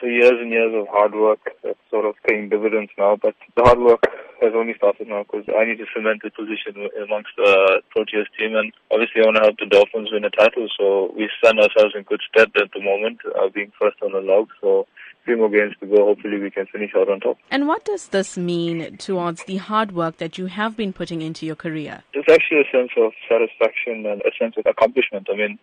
So years and years of hard work that's sort of paying dividends now, but the hard work has only started now because I need to cement the position amongst the Proteas team, and obviously I want to help the Dolphins win a title, so we stand ourselves in good stead at the moment, being first on the log, so three more games to go, hopefully we can finish out on top. And what does this mean towards the hard work that you have been putting into your career? It's actually a sense of satisfaction and a sense of accomplishment. I mean,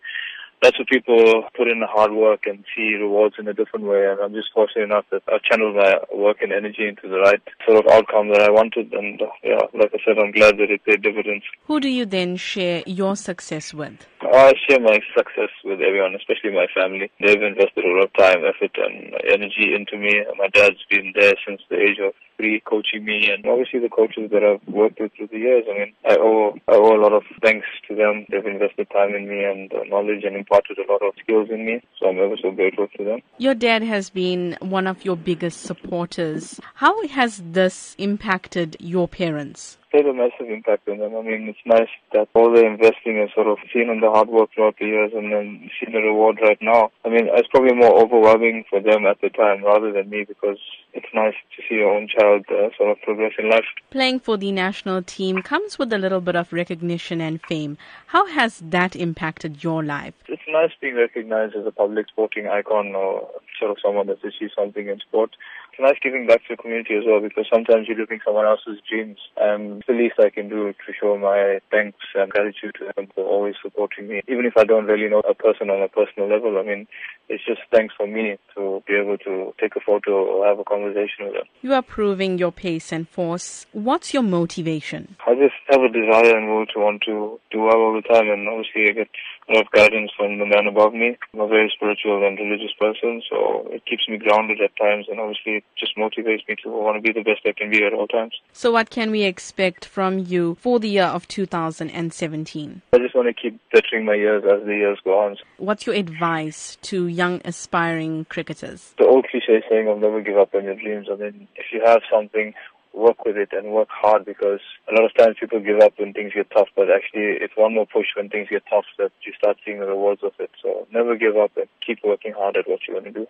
that's what people put in the hard work and see rewards in a different way. And I'm just fortunate enough that I've channeled my work and energy into the right sort of outcome that I wanted. And yeah, like I said, I'm glad that it paid dividends. Who do you then share your success with? I share my success with everyone, especially my family. They've invested a lot of time, effort and energy into me. My dad's been there since the age of three, coaching me, and obviously the coaches that I've worked with through the years. I mean, I owe a lot of thanks to them. They've invested time in me and knowledge and imparted a lot of skills in me, so I'm ever so grateful to them. Your dad has been one of your biggest supporters. How has this impacted your parents? It's had a massive impact on them. I mean, it's nice that all the investing is sort of seen in the hard work throughout the years and then seen the reward right now. I mean, it's probably more overwhelming for them at the time rather than me, because it's nice to see your own child sort of progress in life. Playing for the national team comes with a little bit of recognition and fame. How has that impacted your life? It's nice being recognized as a public sporting icon or sort of someone that's achieved something in sport. It's nice giving back to the community as well, because sometimes you're living someone else's dreams, and the least I can do to show my thanks and gratitude to them for always supporting me. Even if I don't really know a person on a personal level, I mean, it's just thanks for me to be able to take a photo or have a conversation with them. You are proving your pace and force. What's your motivation? I just have a desire and will to want to do well all the time, and obviously I get a lot of guidance from the man above me. I'm a very spiritual and religious person, so it keeps me grounded at times, and obviously it just motivates me to want to be the best I can be at all times. So what can we expect from you for the year of 2017? I just want to keep bettering my years as the years go on. What's your advice to young aspiring cricketers? The old cliche saying of never give up on your dreams. I mean, if you have something, work with it and work hard, because a lot of times people give up when things get tough, but actually it's one more push when things get tough that you start seeing the rewards of it. So never give up and keep working hard at what you want to do.